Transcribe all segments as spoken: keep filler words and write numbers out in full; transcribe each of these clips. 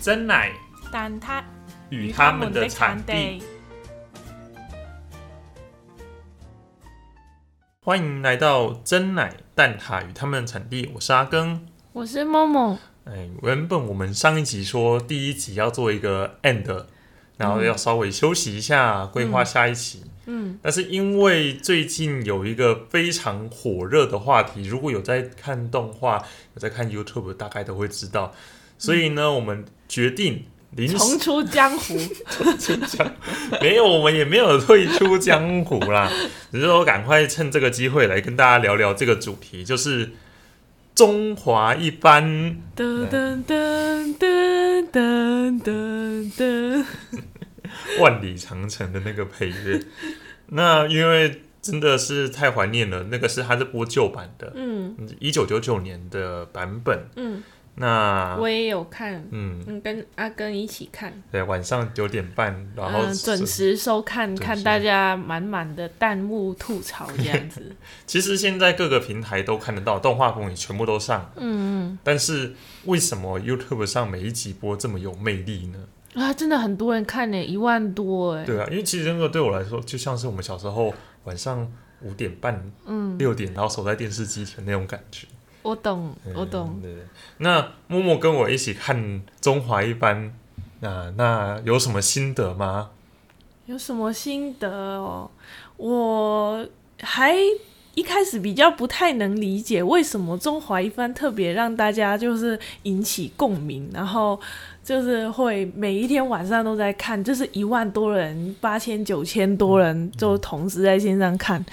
真乃蛋挞与他们的产地。欢迎来到真乃蛋挞与他们的产地，我是阿耕，我是 Momo。 哎，原本我们上一集说第一集要做一个 end， 然后要稍微休息一下，规划下一期。嗯嗯、但是因为最近有一个非常火热的话题，如果有在看动画、有在看 YouTube， 大概都会知道。所以呢，嗯、我们决定临时重出江湖。重出江湖，没有，我们也没有退出江湖啦。只是说，赶快趁这个机会来跟大家聊聊这个主题，就是中华一番。噔噔噔噔噔噔噔。万里长城的那个配乐，那因为真的是太怀念了。那个是它是播旧版的，嗯，一九九九年的版本，嗯，那我也有看，嗯，跟阿耕一起看，对，晚上九点半，然后、呃、准时收看，看大家满满的弹幕吐槽这样子。其实现在各个平台都看得到，动画风也全部都上，嗯嗯，但是为什么 YouTube 上每一集播这么有魅力呢？啊，真的很多人看耶，一万多耶。对啊，因为其实那个对我来说，就像是我们小时候晚上五点半、嗯、六点，然后守在电视机前那种感觉。我懂，嗯、我懂。对，那默默跟我一起看《中华一番》啊，那有什么心得吗？有什么心得哦？我还一开始比较不太能理解为什么《中华一番》特别让大家就是引起共鸣，然后就是会每一天晚上都在看，就是一万多人、八千、九千多人就同时在线上看。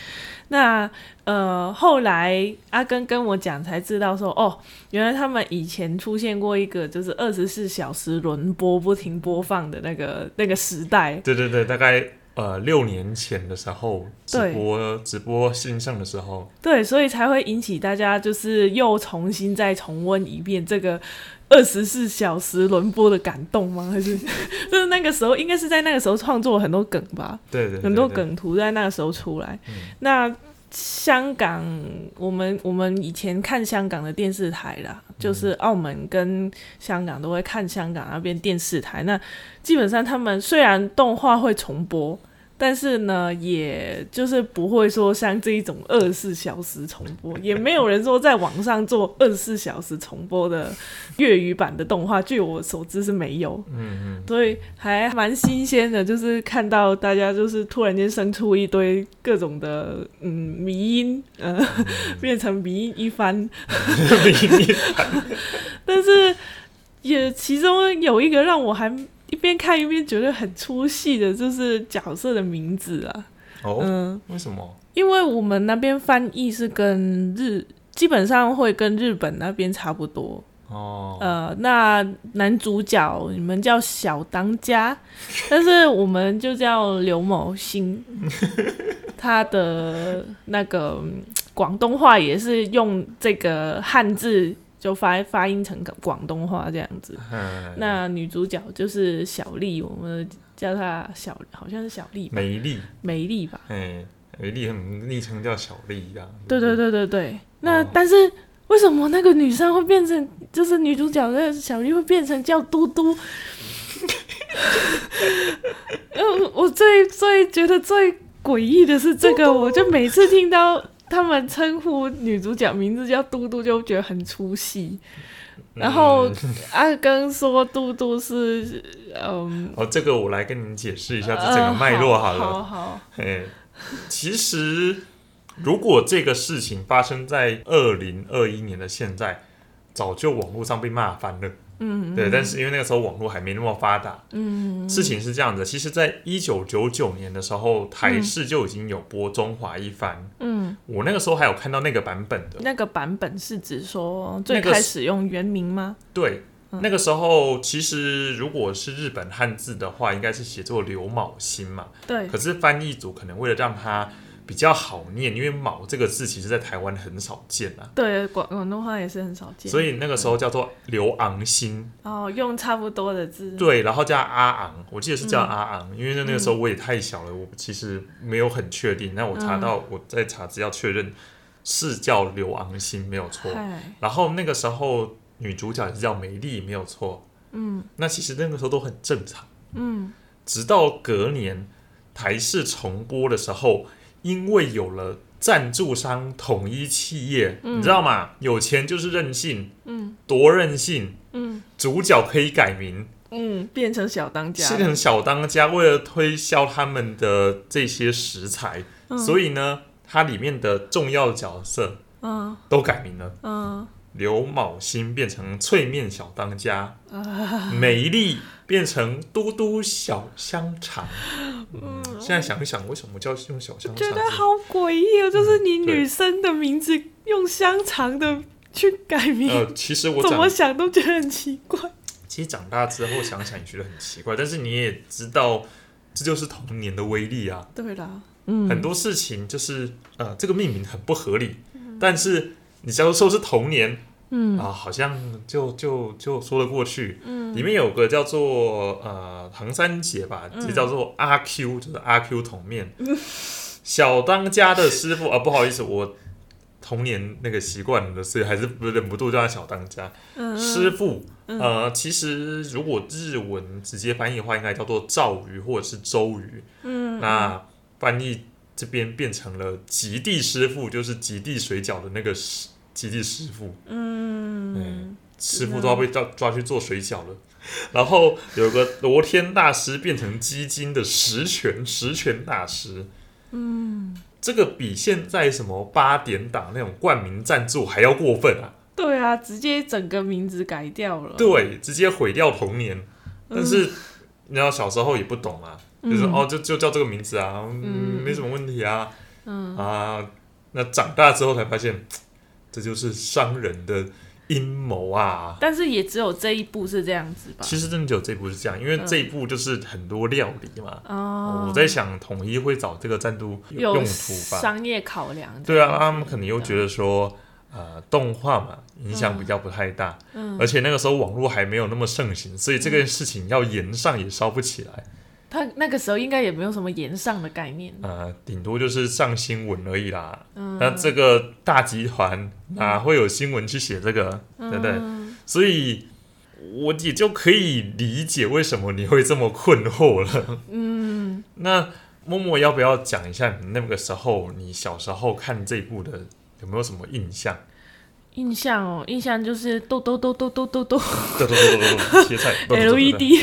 那呃，后来阿耕跟我讲才知道说，哦，原来他们以前出现过一个就是二十四小时轮播不停播放的那个那个时代。对对对，大概呃六年前的时候，直播直播线上的时候。对，所以才会引起大家就是又重新再重温一遍这个二十四小时轮播的感动吗？还是就是那个时候应该是在那个时候创作很多梗吧？ 对， 对， 对， 对， 对，很多梗图在那个时候出来。嗯、那香港，我们我们以前看香港的电视台啦，就是澳门跟香港都会看香港那边电视台。那基本上他们虽然动画会重播，但是呢也就是不会说像这一种二十四小时重播，也没有人说在网上做二十四小时重播的粤语版的动画，据我所知是没有。嗯嗯，所以还蛮新鲜的，就是看到大家就是突然间生出一堆各种的嗯迷因，呃嗯、变成迷因一番。迷因一番。但是也其中有一个让我还一边看一边觉得很出戏的，就是角色的名字啊。哦，嗯，为什么？因为我们那边翻译是跟日，基本上会跟日本那边差不多。哦，呃，那男主角你们叫小当家，但是我们就叫刘某星。他的那个广东话也是用这个汉字就 发, 发音成广东话这样子。那女主角就是小丽，我们叫她小，好像是小丽，美丽，美丽吧？嗯，美丽很昵称叫小丽这样。对对对对对。那、哦、但是为什么那个女生会变成，就是女主角的小丽会变成叫嘟嘟？我最最觉得最诡异的是这个，嘟嘟我就每次听到他们称呼女主角名字叫嘟嘟就觉得很出戏。然后、嗯、阿耕说嘟嘟是嗯，哦，这个我来跟你解释一下这整个脉络好了。呃、好好好。哎，其实如果这个事情发生在二零二一年的现在，早就网络上被骂翻了。嗯，对，但是因为那个时候网络还没那么发达。嗯，事情是这样的，其实在一九九九年的时候，台视就已经有播《中华一番》。嗯，我那个时候还有看到那个版本的。那个版本是指说最开始用原名吗？那个、对、嗯，那个时候其实如果是日本汉字的话，应该是写作刘卯星嘛。对。可是翻译组可能为了让它比较好念，因为卯这个字其实在台湾很少见啊。对，广东话也是很少见，所以那个时候叫做刘昂星。哦，用差不多的字。对，然后叫阿昂，我记得是叫阿昂。嗯、因为那个时候我也太小了，我其实没有很确定。那、嗯、我查到，我在查资料确认是叫刘昂星没有错。然后那个时候女主角也是叫美丽没有错。嗯，那其实那个时候都很正常，嗯，直到隔年台视重播的时候，因为有了赞助商统一企业、嗯、你知道吗，有钱就是任性，嗯，多任性，嗯，主角可以改名，嗯，变成小当家，变成小当家，为了推销他们的这些食材、嗯、所以呢它里面的重要角色嗯都改名了，嗯，刘卯星变成脆面小当家、啊、美丽变成嘟嘟小香肠、嗯、现在想一想为什么叫用小香肠，觉得好诡异哦、嗯、就是你女生的名字用香肠的去改名、呃、其实我怎么想都觉得很奇怪，其实长大之后想想也觉得很奇怪，但是你也知道这就是童年的威力啊，对啦，嗯，很多事情就是呃这个命名很不合理、嗯、但是你只要说是童年，嗯啊，好像就就就说得过去。嗯，里面有个叫做呃唐三姐吧，就叫做阿 Q，、嗯、就是阿 Q 桶面、嗯、小当家的师傅啊，不好意思，我童年那个习惯了，所以还是忍不住叫他小当家、嗯、师傅。呃，其实如果日文直接翻译的话，应该叫做赵鱼或者是周鱼。嗯，那翻译这边变成了极地师傅，就是极地水饺的那个师。基地师傅，嗯，师傅都要被 抓, 抓去做水饺了。然后有个罗天大师变成基金的十全十全大师，嗯，这个比现在什么八点档那种冠名赞助还要过分啊！对啊，直接整个名字改掉了，对，直接毁掉童年。但是、嗯、你知道小时候也不懂啊，就是、嗯、哦就，就叫这个名字啊，嗯，没什么问题啊，嗯啊，那长大之后才发现。这就是商人的阴谋啊！但是也只有这一部是这样子吧？其实真的只有这一部是这样，因为这一部就是很多料理嘛。嗯哦、我在想，统一会找这个赞助用途吧？商业考量。对啊，他们可能又觉得说，呃，动画嘛，影响比较不太大、嗯嗯，而且那个时候网络还没有那么盛行，所以这个事情要延上也烧不起来。嗯他那个时候应该也没有什么延上的概念，呃，顶多就是上新闻而已啦。嗯，那这个大集团哪会有新闻去写这个，嗯、对不对？所以我也就可以理解为什么你会这么困惑了。嗯，那默默要不要讲一下你那个时候，你小时候看这部的有没有什么印象？印象哦，印象就是豆豆豆豆豆豆豆，豆豆豆豆切菜 ，L E D，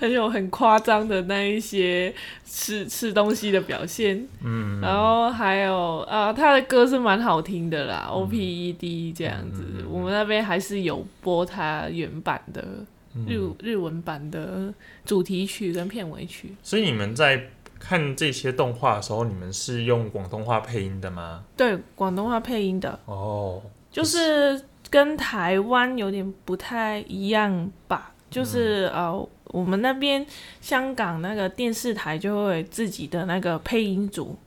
很有很夸张的那一些吃吃东西的表现，嗯，然后还有啊，他的歌是蛮好听的啦、嗯、，O P E D 这样子，嗯、我们那边还是有播他原版的、嗯、日日文版的主题曲跟片尾曲，所以你们在。看这些动画的时候，你们是用广东话配音的吗？对，广东话配音的。哦，就是跟台湾有点不太一样吧。就是、嗯、呃，我们那边香港那个电视台就会有自己的那个配音组，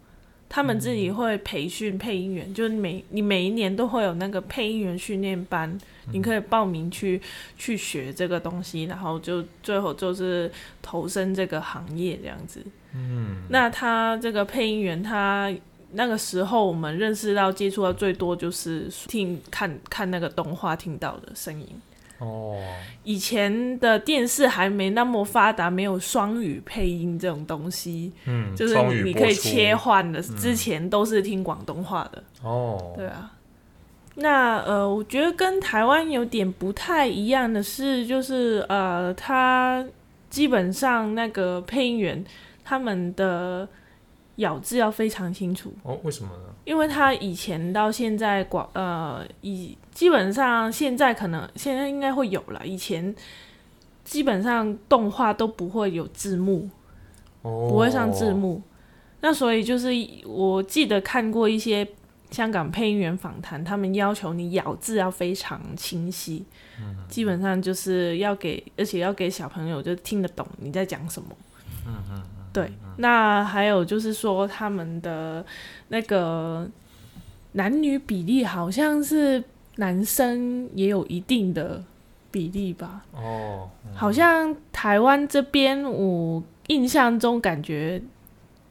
他们自己会培训配音员，嗯、就是每你每一年都会有那个配音员训练班、嗯，你可以报名去去学这个东西，然后就最后就是投身这个行业这样子。嗯，那他这个配音员，他那个时候我们认识到接触到最多就是听看看那个动画听到的声音。哦，以前的电视还没那么发达，没有双语配音这种东西。嗯，就是你可以切换的，之前都是听广东话的。哦，对啊。那呃，我觉得跟台湾有点不太一样的是，就是呃，他基本上那个配音员。他们的咬字要非常清楚哦，为什么呢？因为他以前到现在广呃，以基本上现在可能现在应该会有了，以前基本上动画都不会有字幕，哦、不会上字幕。那所以就是我记得看过一些香港配音员访谈，他们要求你咬字要非常清晰，嗯、基本上就是要给，而且要给小朋友就听得懂你在讲什么。嗯嗯。对，那还有就是说他们的那个男女比例好像是男生也有一定的比例吧？哦，嗯、好像台湾这边我印象中感觉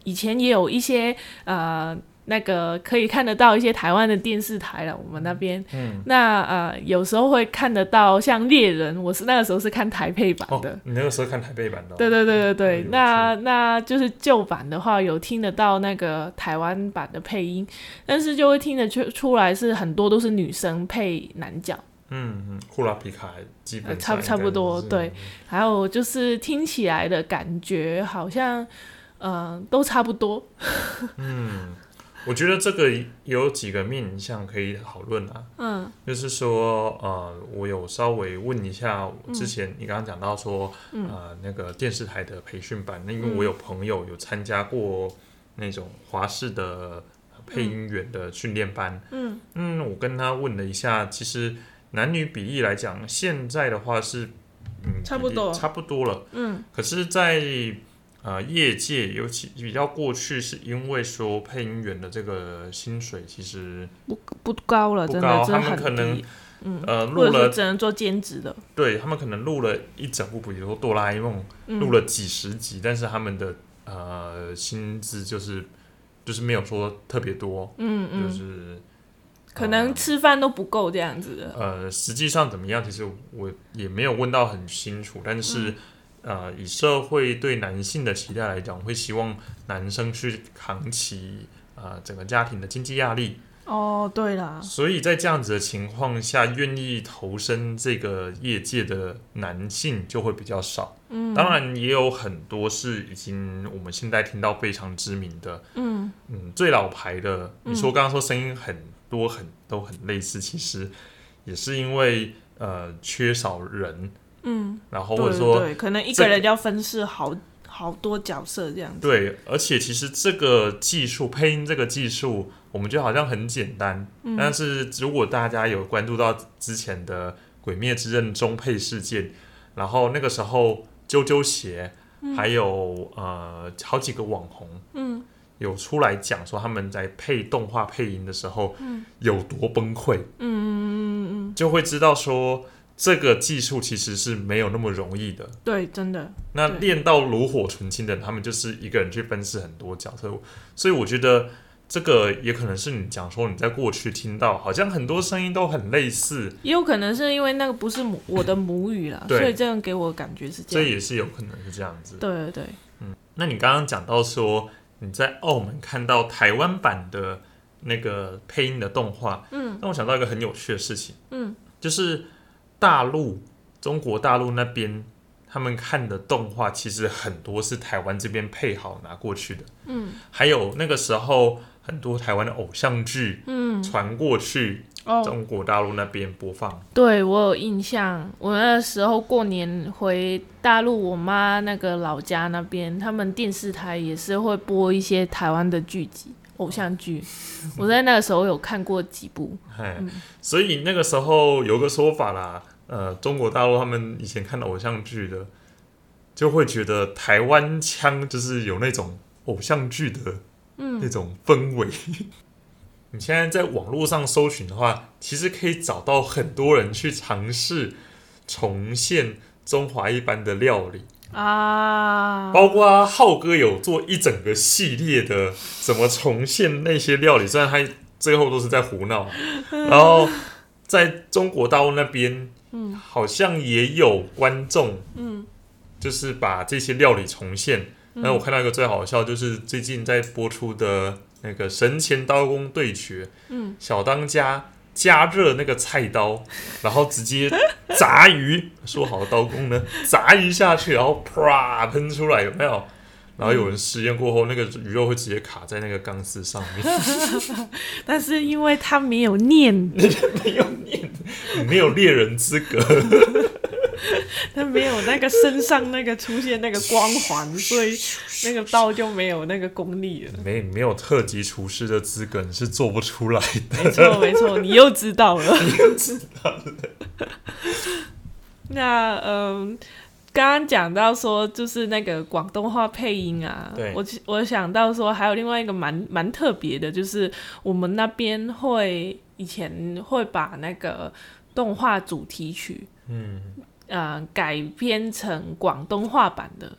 以前也有一些呃那个可以看得到一些台湾的电视台了，我们那边、嗯、那呃有时候会看得到像猎人，我是那个时候是看台配版的、哦、你那个时候看台配版的、哦、对对对对对、嗯、那那就是旧版的话有听得到那个台湾版的配音，但是就会听得出来是很多都是女生配男角，嗯嗯，库拉皮卡基本上、呃、差不多对，还有就是听起来的感觉好像呃都差不多嗯，我觉得这个有几个面向可以讨论啊，嗯，就是说呃我有稍微问一下之前你刚刚讲到说、嗯、呃那个电视台的培训班，那因为我有朋友有参加过那种华视的配音员的训练班，嗯嗯，我跟他问了一下，其实男女比例来讲现在的话是嗯差不多差不多了，嗯，可是在呃，业界尤其比较过去是因为说配音员的这个薪水其实 不, 不高了，不高，真的他们可能、嗯、呃录了只能做兼职的，对，他们可能录了一整部，比如说哆啦 A 梦录了几十集、嗯、但是他们的呃薪资就是就是没有说特别多，嗯嗯，就是可能吃饭都不够这样子的、呃呃、实际上怎么样其实我也没有问到很清楚，但是、嗯呃，以社会对男性的期待来讲，会希望男生去扛起呃整个家庭的经济压力。哦，对啦。所以在这样子的情况下，愿意投身这个业界的男性就会比较少。嗯。当然也有很多是已经我们现在听到非常知名的，嗯嗯，最老牌的。你说刚刚说声音很多很都很类似，其实也是因为呃缺少人。嗯，然后或者说对对对，可能一个人要分饰 好,、这个、好多角色这样子。对，而且其实这个技术配音这个技术，我们觉得好像很简单、嗯，但是如果大家有关注到之前的《鬼灭之刃》中配事件，然后那个时候啾啾鞋、嗯、还有呃好几个网红，嗯，有出来讲说他们在配动画配音的时候，嗯、有多崩溃，嗯嗯嗯嗯，就会知道说。这个技术其实是没有那么容易的，对，真的。那练到炉火纯青的，他们就是一个人去分饰很多角色，所以我觉得这个也可能是你讲说你在过去听到，好像很多声音都很类似，也有可能是因为那个不是我的母语啦，所以这样给我感觉是这样，这也是有可能是这样子。对对对，嗯。那你刚刚讲到说你在澳门看到台湾版的那个配音的动画，嗯，让我想到一个很有趣的事情，嗯，就是。大陆中国大陆那边他们看的动画其实很多是台湾这边配好拿过去的，嗯，还有那个时候很多台湾的偶像剧嗯传过去、哦、中国大陆那边播放。对，我有印象，我那时候过年回大陆我妈那个老家那边，他们电视台也是会播一些台湾的剧集偶像剧，我在那个时候有看过几部、嗯、所以那个时候有个说法啦，呃，中国大陆他们以前看偶像剧的就会觉得台湾腔就是有那种偶像剧的那种氛围、嗯、你现在在网络上搜寻的话，其实可以找到很多人去尝试重现中华一般的料理啊，包括浩哥有做一整个系列的怎么重现那些料理，虽然他最后都是在胡闹然后在中国大陆那边、嗯、好像也有观众、嗯、就是把这些料理重现、嗯、然后我看到一个最好笑，就是最近在播出的那个神前刀工对决、嗯、小当家加热那个菜刀，然后直接砸鱼，说好的刀工呢，砸鱼下去，然后啪喷出来，有没有？然后有人实验过后，那个鱼肉会直接卡在那个钢丝上面。但是因为他没有念，没有念，没有猎人资格，他没有那个身上那个出现那个光环，所以那个刀就没有那个功力了。没没有特级厨师的资格，你是做不出来的。没错没错，你又知道了，你又知道了。那嗯。呃刚刚讲到说就是那个广东话配音啊，我我想到说还有另外一个蛮蛮特别的，就是我们那边会以前会把那个动画主题曲，嗯，呃，改编成广东话版的。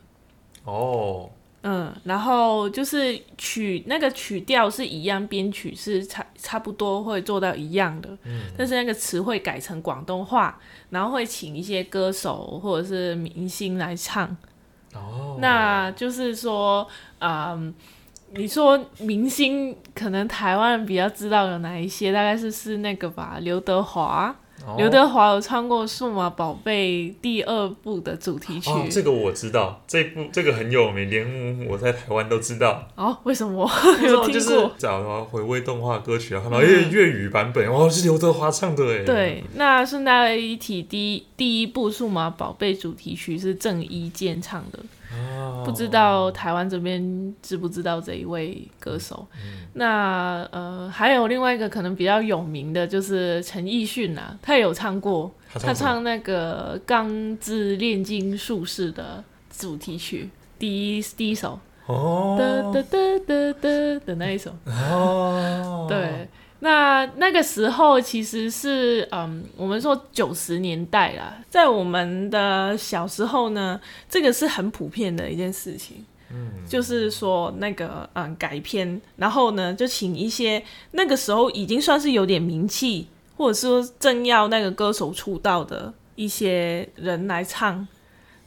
哦，嗯，然后就是曲那个曲调是一样，编曲是 差, 差不多会做到一样的、嗯、但是那个词汇改成广东话，然后会请一些歌手或者是明星来唱、哦、那就是说、嗯、你说明星可能台湾人比较知道有哪一些，大概是是那个吧，刘德华刘、哦、德华有唱过数码宝贝第二部的主题曲、哦、这个我知道，这部这个很有名，连我在台湾都知道。哦，为什么有听过？找到回味动画歌曲，然后看到粤语版本、嗯、哦，是刘德华唱的耶。对，那顺带一提，第一第一部数码宝贝主题曲是郑伊健唱的、哦、不知道台湾这边知不知道这一位歌手、嗯、那呃，还有另外一个可能比较有名的就是陈奕迅啦、啊，他有唱过，他 唱, 他唱那个《钢之炼金术士》的主题曲，第一第一首，哦，的的的的的那一首，哦，对，那那个时候其实是，嗯，我们说九十年代啦，在我们的小时候呢，这个是很普遍的一件事情。嗯、就是说那个、嗯、改编，然后呢就请一些那个时候已经算是有点名气，或者说正要那个歌手出道的一些人来唱，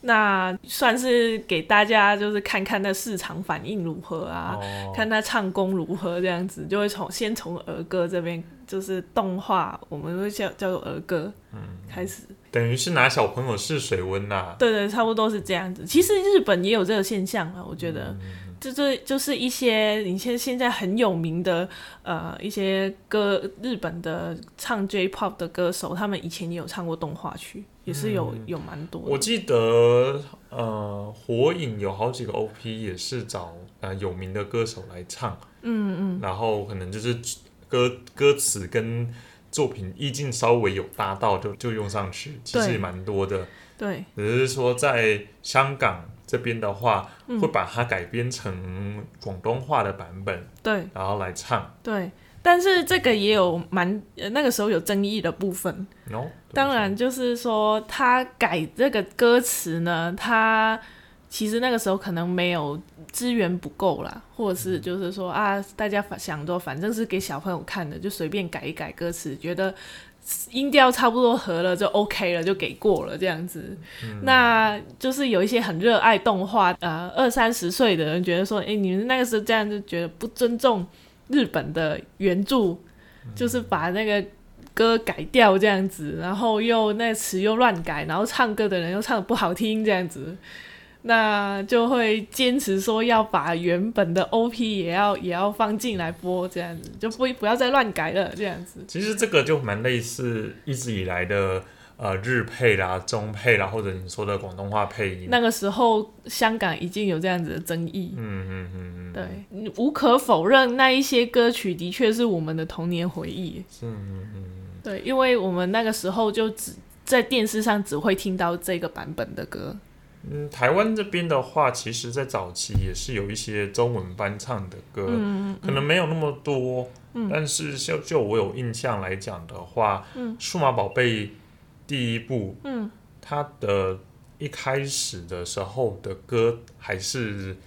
那算是给大家就是看看那市场反应如何啊、哦、看他唱功如何，这样子就会从先从儿歌这边，就是动画我们会 叫, 叫做儿歌、嗯、开始，等于是拿小朋友试水温啦、啊、对对，差不多是这样子。其实日本也有这个现象啊，我觉得、嗯、就, 就, 就是一些你现在很有名的呃一些歌，日本的唱 J-pop 的歌手，他们以前也有唱过动画曲，也是有、嗯、有蛮多的。我记得呃火影有好几个 O P 也是找、呃、有名的歌手来唱，嗯嗯，然后可能就是歌歌词跟作品意境稍微有搭到 就, 就用上去，其实也蛮多的。对，只是说在香港这边的话、嗯、会把它改编成广东话的版本，对，然后来唱。对，但是这个也有蛮那个时候有争议的部分、no? 当然就是说他改这个歌词呢，他其实那个时候可能没有资源不够啦，或者是就是说啊，大家想说反正是给小朋友看的，就随便改一改歌词，觉得音调差不多合了就 OK 了，就给过了这样子、嗯、那就是有一些很热爱动画呃二三十岁的人觉得说，哎、欸，你们那个时候这样就觉得不尊重日本的原著、嗯、就是把那个歌改掉这样子，然后又那词又乱改，然后唱歌的人又唱得不好听这样子，那就会坚持说要把原本的 O P 也要也要放进来播，这样子就 不, 不要再乱改了这样子。其实这个就蛮类似一直以来的呃日配啦、中配啦，或者你说的广东话配音。那个时候香港已经有这样子的争议。嗯嗯嗯嗯，对，无可否认，那一些歌曲的确是我们的童年回忆。嗯嗯嗯，对，因为我们那个时候就只在电视上只会听到这个版本的歌。嗯，台湾这边的话，其实在早期也是有一些中文翻唱的歌、嗯嗯、可能没有那么多、嗯、但是 就, 就我有印象来讲的话，数码宝贝第一部、嗯、它的一开始的时候的歌还是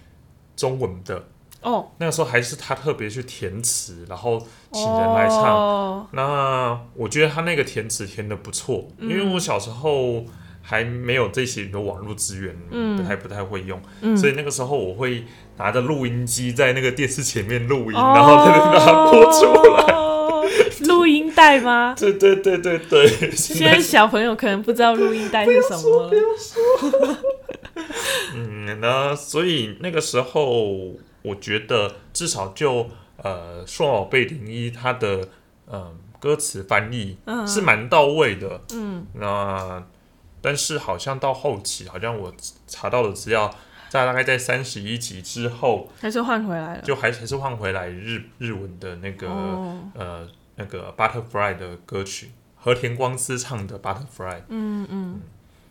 中文的哦，那个时候还是他特别去填词，然后请人来唱、哦、那我觉得他那个填词填得不错、嗯、因为我小时候还没有这些的网络资源、嗯、不, 太不太会用、嗯、所以那个时候我会拿着录音机在那个电视前面录音、哦、然后再把它播出来。录音带吗？对对对对对。现在小朋友可能不知道录音带是什么了。不要说不要说嗯，那所以那个时候我觉得至少就呃《数码宝贝零一》它的、呃、歌词翻译是蛮到位的。嗯，那但是好像到后期，好像我查到的资料，大概在三十一集之后，还是换回来了，就还还是换回来 日, 日文的那个、哦、呃那个 Butterfly 的歌曲，和田光司唱的 Butterfly。嗯 嗯, 嗯。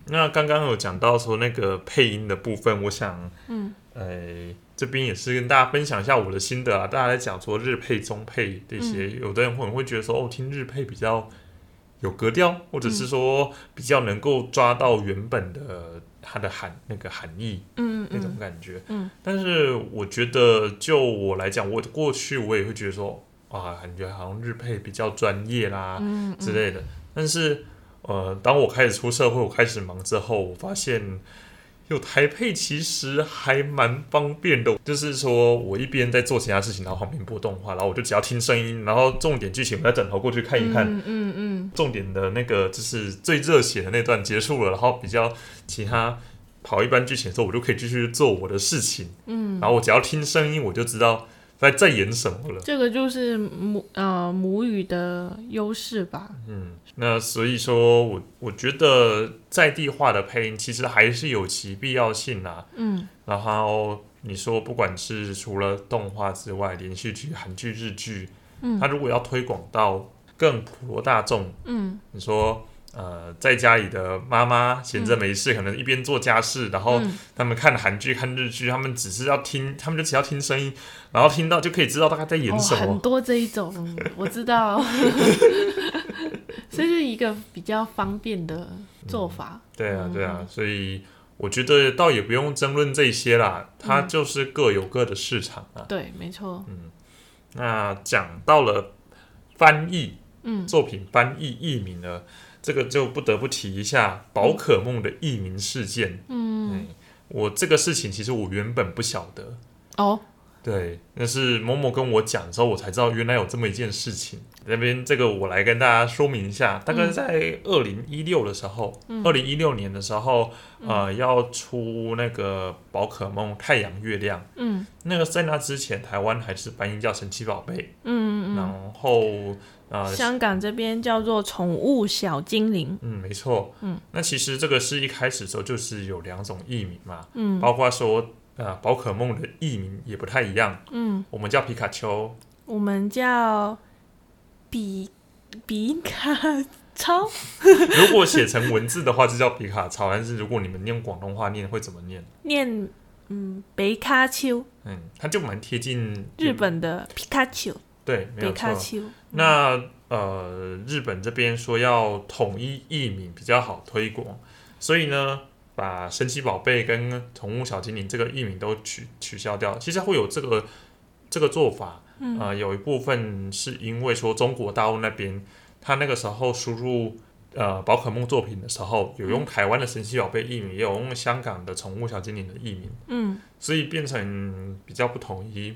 那刚刚有讲到说那个配音的部分，我想，嗯，呃，这边也是跟大家分享一下我的心得啊。大家在讲说日配、中配这些，嗯、有的人可能会觉得说，哦，听日配比较有格调，或者是说比较能够抓到原本的、它的含那个含义，嗯，那种感觉，嗯。但是我觉得就我来讲，我过去我也会觉得说，啊，感觉好像日配比较专业啦，嗯之类的。但是，呃，当我开始出社会，我开始忙之后，我发现有台配其实还蛮方便的。就是说我一边在做其他事情，然后旁边播动画，然后我就只要听声音，然后重点剧情我再转头过去看一看，嗯嗯嗯，重点的那个就是最热血的那段结束了，然后比较其他跑一般剧情的时候，我就可以继续做我的事情，嗯，然后我只要听声音，我就知道在在演什么了。这个就是母呃母语的优势吧。嗯，那所以说我我觉得在地化的配音其实还是有其必要性啊。嗯，然后你说不管是除了动画之外，连续剧、韩剧、日剧，嗯，它如果要推广到更普罗大众，嗯，你说。呃，在家里的妈妈闲着没事、嗯，可能一边做家事，然后他们看韩剧、看日剧，他们只是要听，他们就只要听声音，然后听到就可以知道大概在演什么。哦、很多这一种，我知道，所以是一个比较方便的做法。嗯、对啊，对啊，所以我觉得倒也不用争论这些啦，它就是各有各的市场啊。嗯、对，没错。嗯，那讲到了翻译，嗯，作品翻译译名呢。这个就不得不提一下宝可梦的译名事件。嗯，嗯我这个事情其实我原本不晓得哦。对，那是 Momo 跟我讲之后，我才知道原来有这么一件事情。那边这个我来跟大家说明一下，大概在二零一六的时候，二零一六年的时候，呃，要出那个宝可梦太阳月亮。嗯，那个在那之前，台湾还是翻译叫神奇宝贝。嗯，然后。呃、香港这边叫做宠物小精灵，嗯，没错，嗯，那其实这个是一开始的时候就是有两种译名嘛，嗯，包括说呃宝可梦的译名也不太一样，嗯，我们叫皮卡丘，我们叫比比卡超，如果写成文字的话就叫皮卡超，但是如果你们念广东话念会怎么念？念嗯北卡丘，嗯，它就蛮贴近日本的皮卡丘。对，没有错。那呃，日本这边说要统一译名比较好推广，所以呢，把神奇宝贝跟宠物小精灵这个译名都 取, 取消掉。其实会有这个这个做法，呃，有一部分是因为说中国大陆那边，他那个时候输入呃宝可梦作品的时候，有用台湾的神奇宝贝译名，也有用香港的宠物小精灵的译名，嗯，所以变成比较不统一。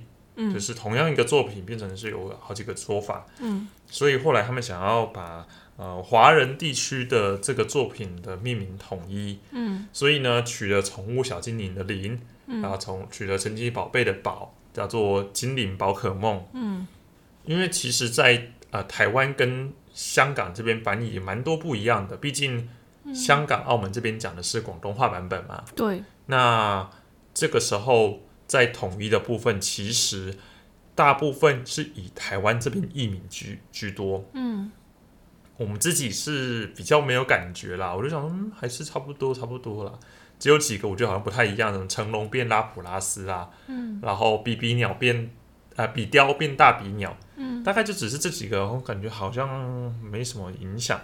就是同样一个作品变成是有好几个说法，嗯，所以后来他们想要把呃华人地区的这个作品的命名统一，嗯，所以呢取了宠物小精灵的灵，嗯，然后从取了神奇宝贝的宝叫做精灵宝可梦，嗯，因为其实在，在呃台湾跟香港这边翻译也蛮多不一样的，毕竟香港、嗯、澳门这边讲的是广东话版本嘛，对，那这个时候。在统一的部分，其实大部分是以台湾这边译名 居, 居多。嗯，我们自己是比较没有感觉啦，我就想，嗯，还是差不多，差不多啦。只有几个我觉得好像不太一样，什么成龙变拉普拉斯啊，嗯，然后比比鸟变啊、呃、比雕变大比鸟，嗯，大概就只是这几个，我感觉好像没什么影响。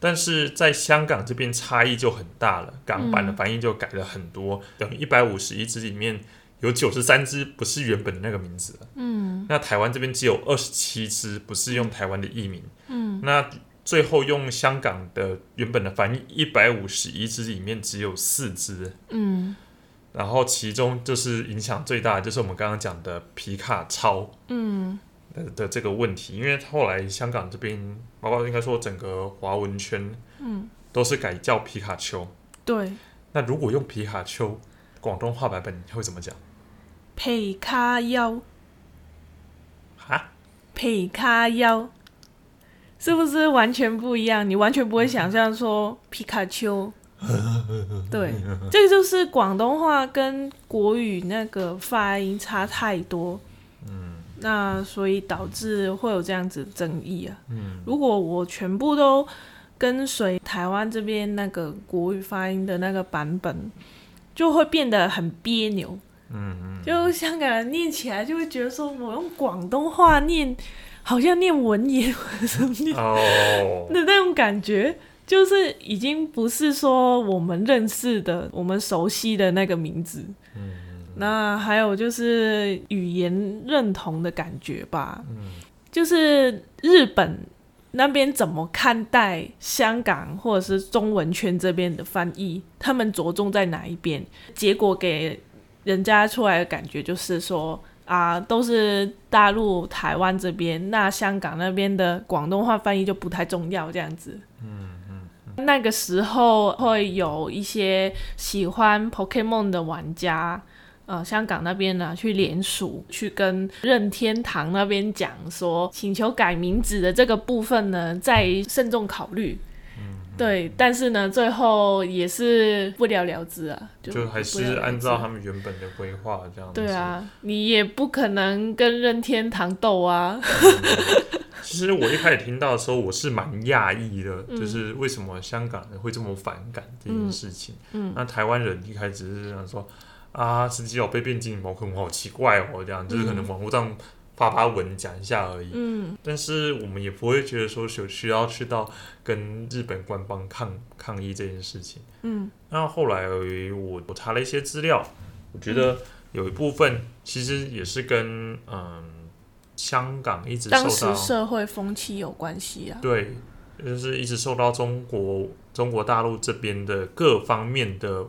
但是在香港这边差异就很大了，港版的翻译就改了很多，嗯、等于一百五十一只里面。有九十三只不是原本的那个名字了，嗯，那台湾这边只有二十七只不是用台湾的译名，嗯，那最后用香港的原本的翻译一百五十一只里面只有四只，嗯，然后其中就是影响最大的就是我们刚刚讲的皮卡超，嗯 的, 的这个问题，因为后来香港这边包括应该说整个华文圈，嗯，都是改叫皮卡丘，对，那如果用皮卡丘广东话版本会怎么讲？皮卡丘，哈？皮卡丘，是不是完全不一样？你完全不会想象说皮卡丘。对，这就是广东话跟国语那个发音差太多。嗯，那所以导致会有这样子争议啊。嗯，如果我全部都跟随台湾这边那个国语发音的那个版本，就会变得很别扭。嗯嗯，就香港人念起来就会觉得说，我用广东话念，好像念文言什么念，哦，那那种感觉，就是已经不是说我们认识的我们熟悉的那个名字。嗯，那还有就是语言认同的感觉吧。嗯，就是日本那边怎么看待香港或者是中文圈这边的翻译，他们着重在哪一边，结果给人家出来的感觉就是说啊，都是大陆台湾这边，那香港那边的广东话翻译就不太重要这样子。嗯嗯，那个时候会有一些喜欢 Pokemon 的玩家呃，香港那边呢、啊、去联署去跟任天堂那边讲说，请求改名字的这个部分呢再慎重考虑。对，但是呢最后也是不了了之啊， 就, 就还是按照他们原本的规划这样子。对啊，你也不可能跟任天堂斗啊。其实我一开始听到的时候我是蛮讶异的、嗯、就是为什么香港人会这么反感这件事情、嗯嗯、那台湾人一开始是想说啊，十七老被变精灵宝可梦好奇怪哦，这样就是可能网络上发发文讲一下而已、嗯、但是我们也不会觉得说需要去到跟日本官方 抗, 抗议这件事情。嗯，那后来 我, 我查了一些资料，我觉得有一部分其实也是跟、嗯、香港一直受到当时社会风气有关系啊。对，就是一直受到中国中国大陆这边的各方面的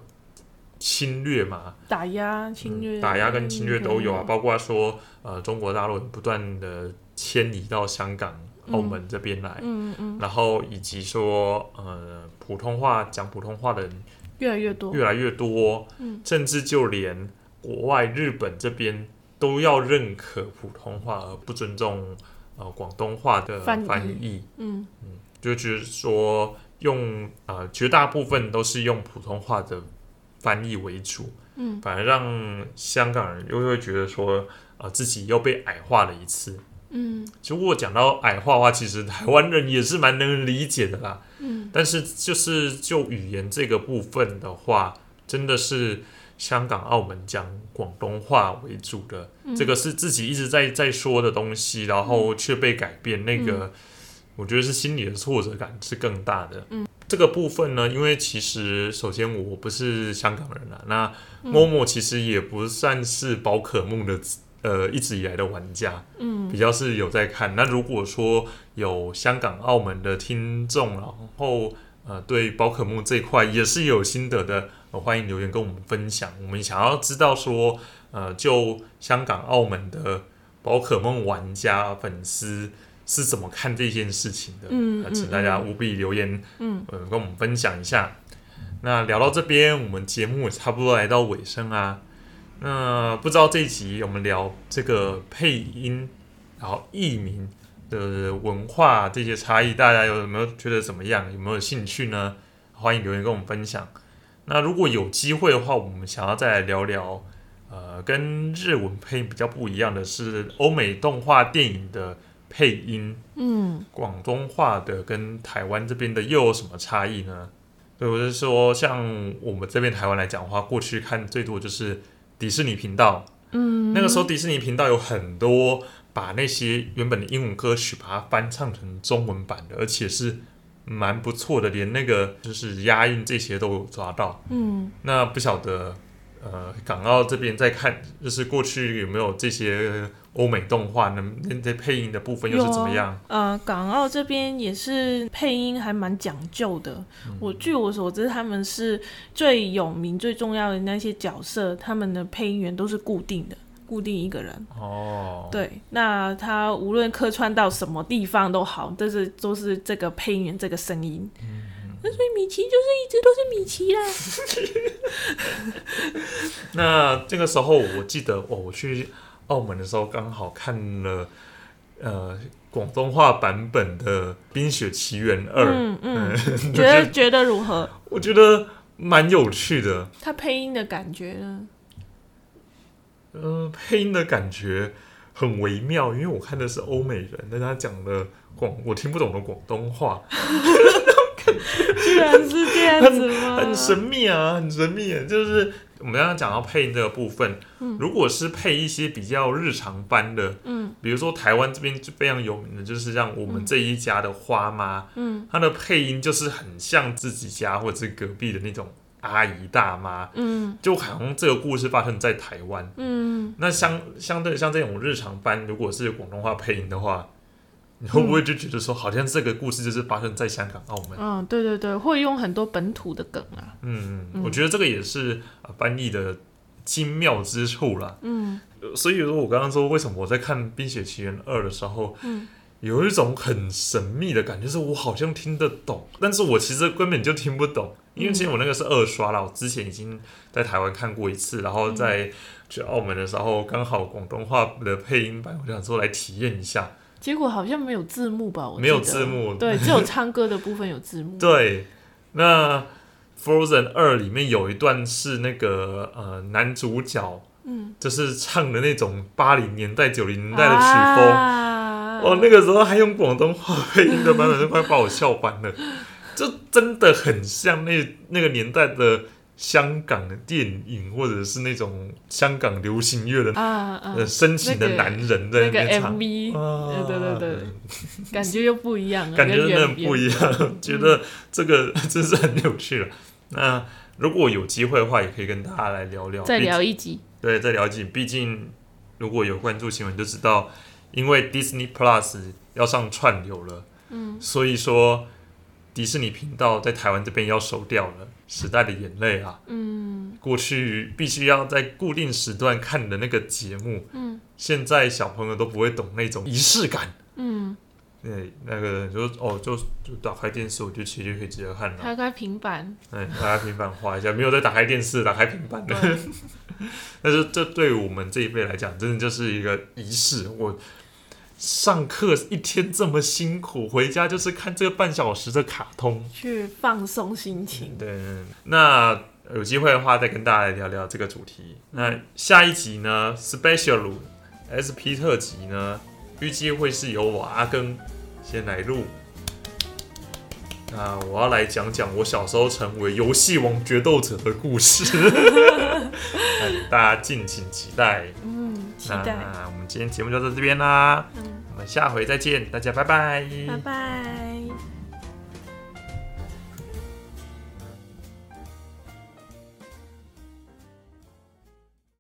侵略嘛，打压侵略、嗯、打压跟侵略都有啊、嗯、包括说、呃、中国大陆不断的迁移到香港、嗯、澳门这边来、嗯嗯、然后以及说、呃、普通话讲普通话的人越来越多越来越多、嗯、甚至就连国外日本这边都要认可普通话而不尊重、呃、广东话的翻译, 翻译、嗯嗯、就觉得说用、呃、绝大部分都是用普通话的翻译为主，嗯，反而让香港人又会觉得说，呃，自己又被矮化了一次，嗯。如果讲到矮化的话，其实台湾人也是蛮能理解的啦，嗯。但是就是就语言这个部分的话，真的是香港、澳门讲广东话为主的，嗯、这个是自己一直在在说的东西，然后却被改变，嗯、那个我觉得是心理的挫折感是更大的，嗯。这个部分呢，因为其实首先我不是香港人啊，那 Momo 其实也不算是宝可梦的、呃、一直以来的玩家，嗯，比较是有在看。那如果说有香港、澳门的听众，然后呃对宝可梦这一块也是有心得的、呃，欢迎留言跟我们分享。我们想要知道说，呃，就香港、澳门的宝可梦玩家粉丝是怎么看这件事情的？嗯，请大家务必留言，嗯，呃，跟我们分享一下。那聊到这边，我们节目差不多来到尾声啊。那不知道这一集我们聊这个配音，然后译名的文化这些差异，大家有没有觉得怎么样？有没有兴趣呢？欢迎留言跟我们分享。那如果有机会的话，我们想要再来聊聊，呃，跟日文配音比较不一样的是欧美动画电影的配音，嗯，广东话的跟台湾这边的又有什么差异呢？所以我是说，像我们这边台湾来讲的话，过去看最多就是迪士尼频道，嗯，那个时候迪士尼频道有很多把那些原本的英文歌曲把它翻唱成中文版的，而且是蛮不错的，连那个就是押韵这些都有抓到，嗯，那不晓得呃，港澳这边在看，就是过去有没有这些欧美动画呢？那配音的部分又是怎么样？呃，港澳这边也是配音还蛮讲究的。嗯、我据我所知，他们是最有名、最重要的那些角色，他们的配音员都是固定的，固定一个人。哦，对，那他无论客串到什么地方都好，但是都是这个配音员这个声音。嗯，那所以米奇就是一直都是米奇啦。那这个时候我记得、哦、我去澳门的时候刚好看了呃广东话版本的《冰雪奇缘二》，嗯嗯，嗯觉得觉得如何？我觉得蛮有趣的。他配音的感觉呢？呃，配音的感觉很微妙，因为我看的是欧美人，但他讲的广我听不懂的广东话。居然是这样子吗？很, 很很神秘啊，很神秘。就是我们刚刚讲到配这个部分、嗯，如果是配一些比较日常般的，嗯，比如说台湾这边就非常有名的，就是像我们这一家的花妈，嗯，她的配音就是很像自己家或者是隔壁的那种阿姨大妈，嗯，就好像这个故事发生在台湾，嗯，那相相对像这种日常般，如果是广东话配音的话。你会不会就觉得说，好像这个故事就是发生在香港、澳门？嗯，对对对，会用很多本土的梗啊。嗯，我觉得这个也是翻译的精妙之处啦。嗯，所以说我刚刚说，为什么我在看《冰雪奇缘二》的时候，嗯，有一种很神秘的感觉，就是我好像听得懂，但是我其实根本就听不懂，因为其实我那个是二刷啦，我之前已经在台湾看过一次，然后在去澳门的时候，刚好广东话的配音版，我就想说来体验一下。结果好像没有字幕吧？我没有字幕，对，只有唱歌的部分有字幕。对，那 Frozen 二里面有一段是那个呃男主角，嗯，就是唱的那种八零年代、九零年代的曲风。啊、哦，那个时候还用广东话配音的版本，就快把我笑翻了。就真的很像那那个年代的香港的电影，或者是那种香港流行乐的、啊啊呃、深情的男人在那边唱、那个那个、M V、啊、对对对，感觉又不一样了，感觉真的不一样、嗯、觉得这个真是很有趣了。那如果有机会的话也可以跟大家来聊聊，再聊一集，对，再聊一集。毕竟如果有关注新闻就知道，因为 Disney Plus 要上串流了、嗯、所以说迪士尼频道在台湾这边要收掉了，时代的眼泪啊！嗯，过去必须要在固定时段看的那个节目，嗯，现在小朋友都不会懂那种仪式感，嗯，对，那个就哦就就打开电视，我就其实可以直接看了，打开平板，嗯，打开平板滑一下，没有再打开电视，打开平板的。但是这对我们这一辈来讲，真的就是一个仪式。我。上课一天这么辛苦，回家就是看这个半小时的卡通，去放松心情。对，那有机会的话再跟大家来聊聊这个主题。那下一集呢 ，Special S P 特辑呢，预计会是由我阿耕先来录。那我要来讲讲我小时候成为游戏王决斗者的故事，大家敬请期待。那我们今天节目就到这边啦、嗯，我们下回再见，大家拜拜，拜拜。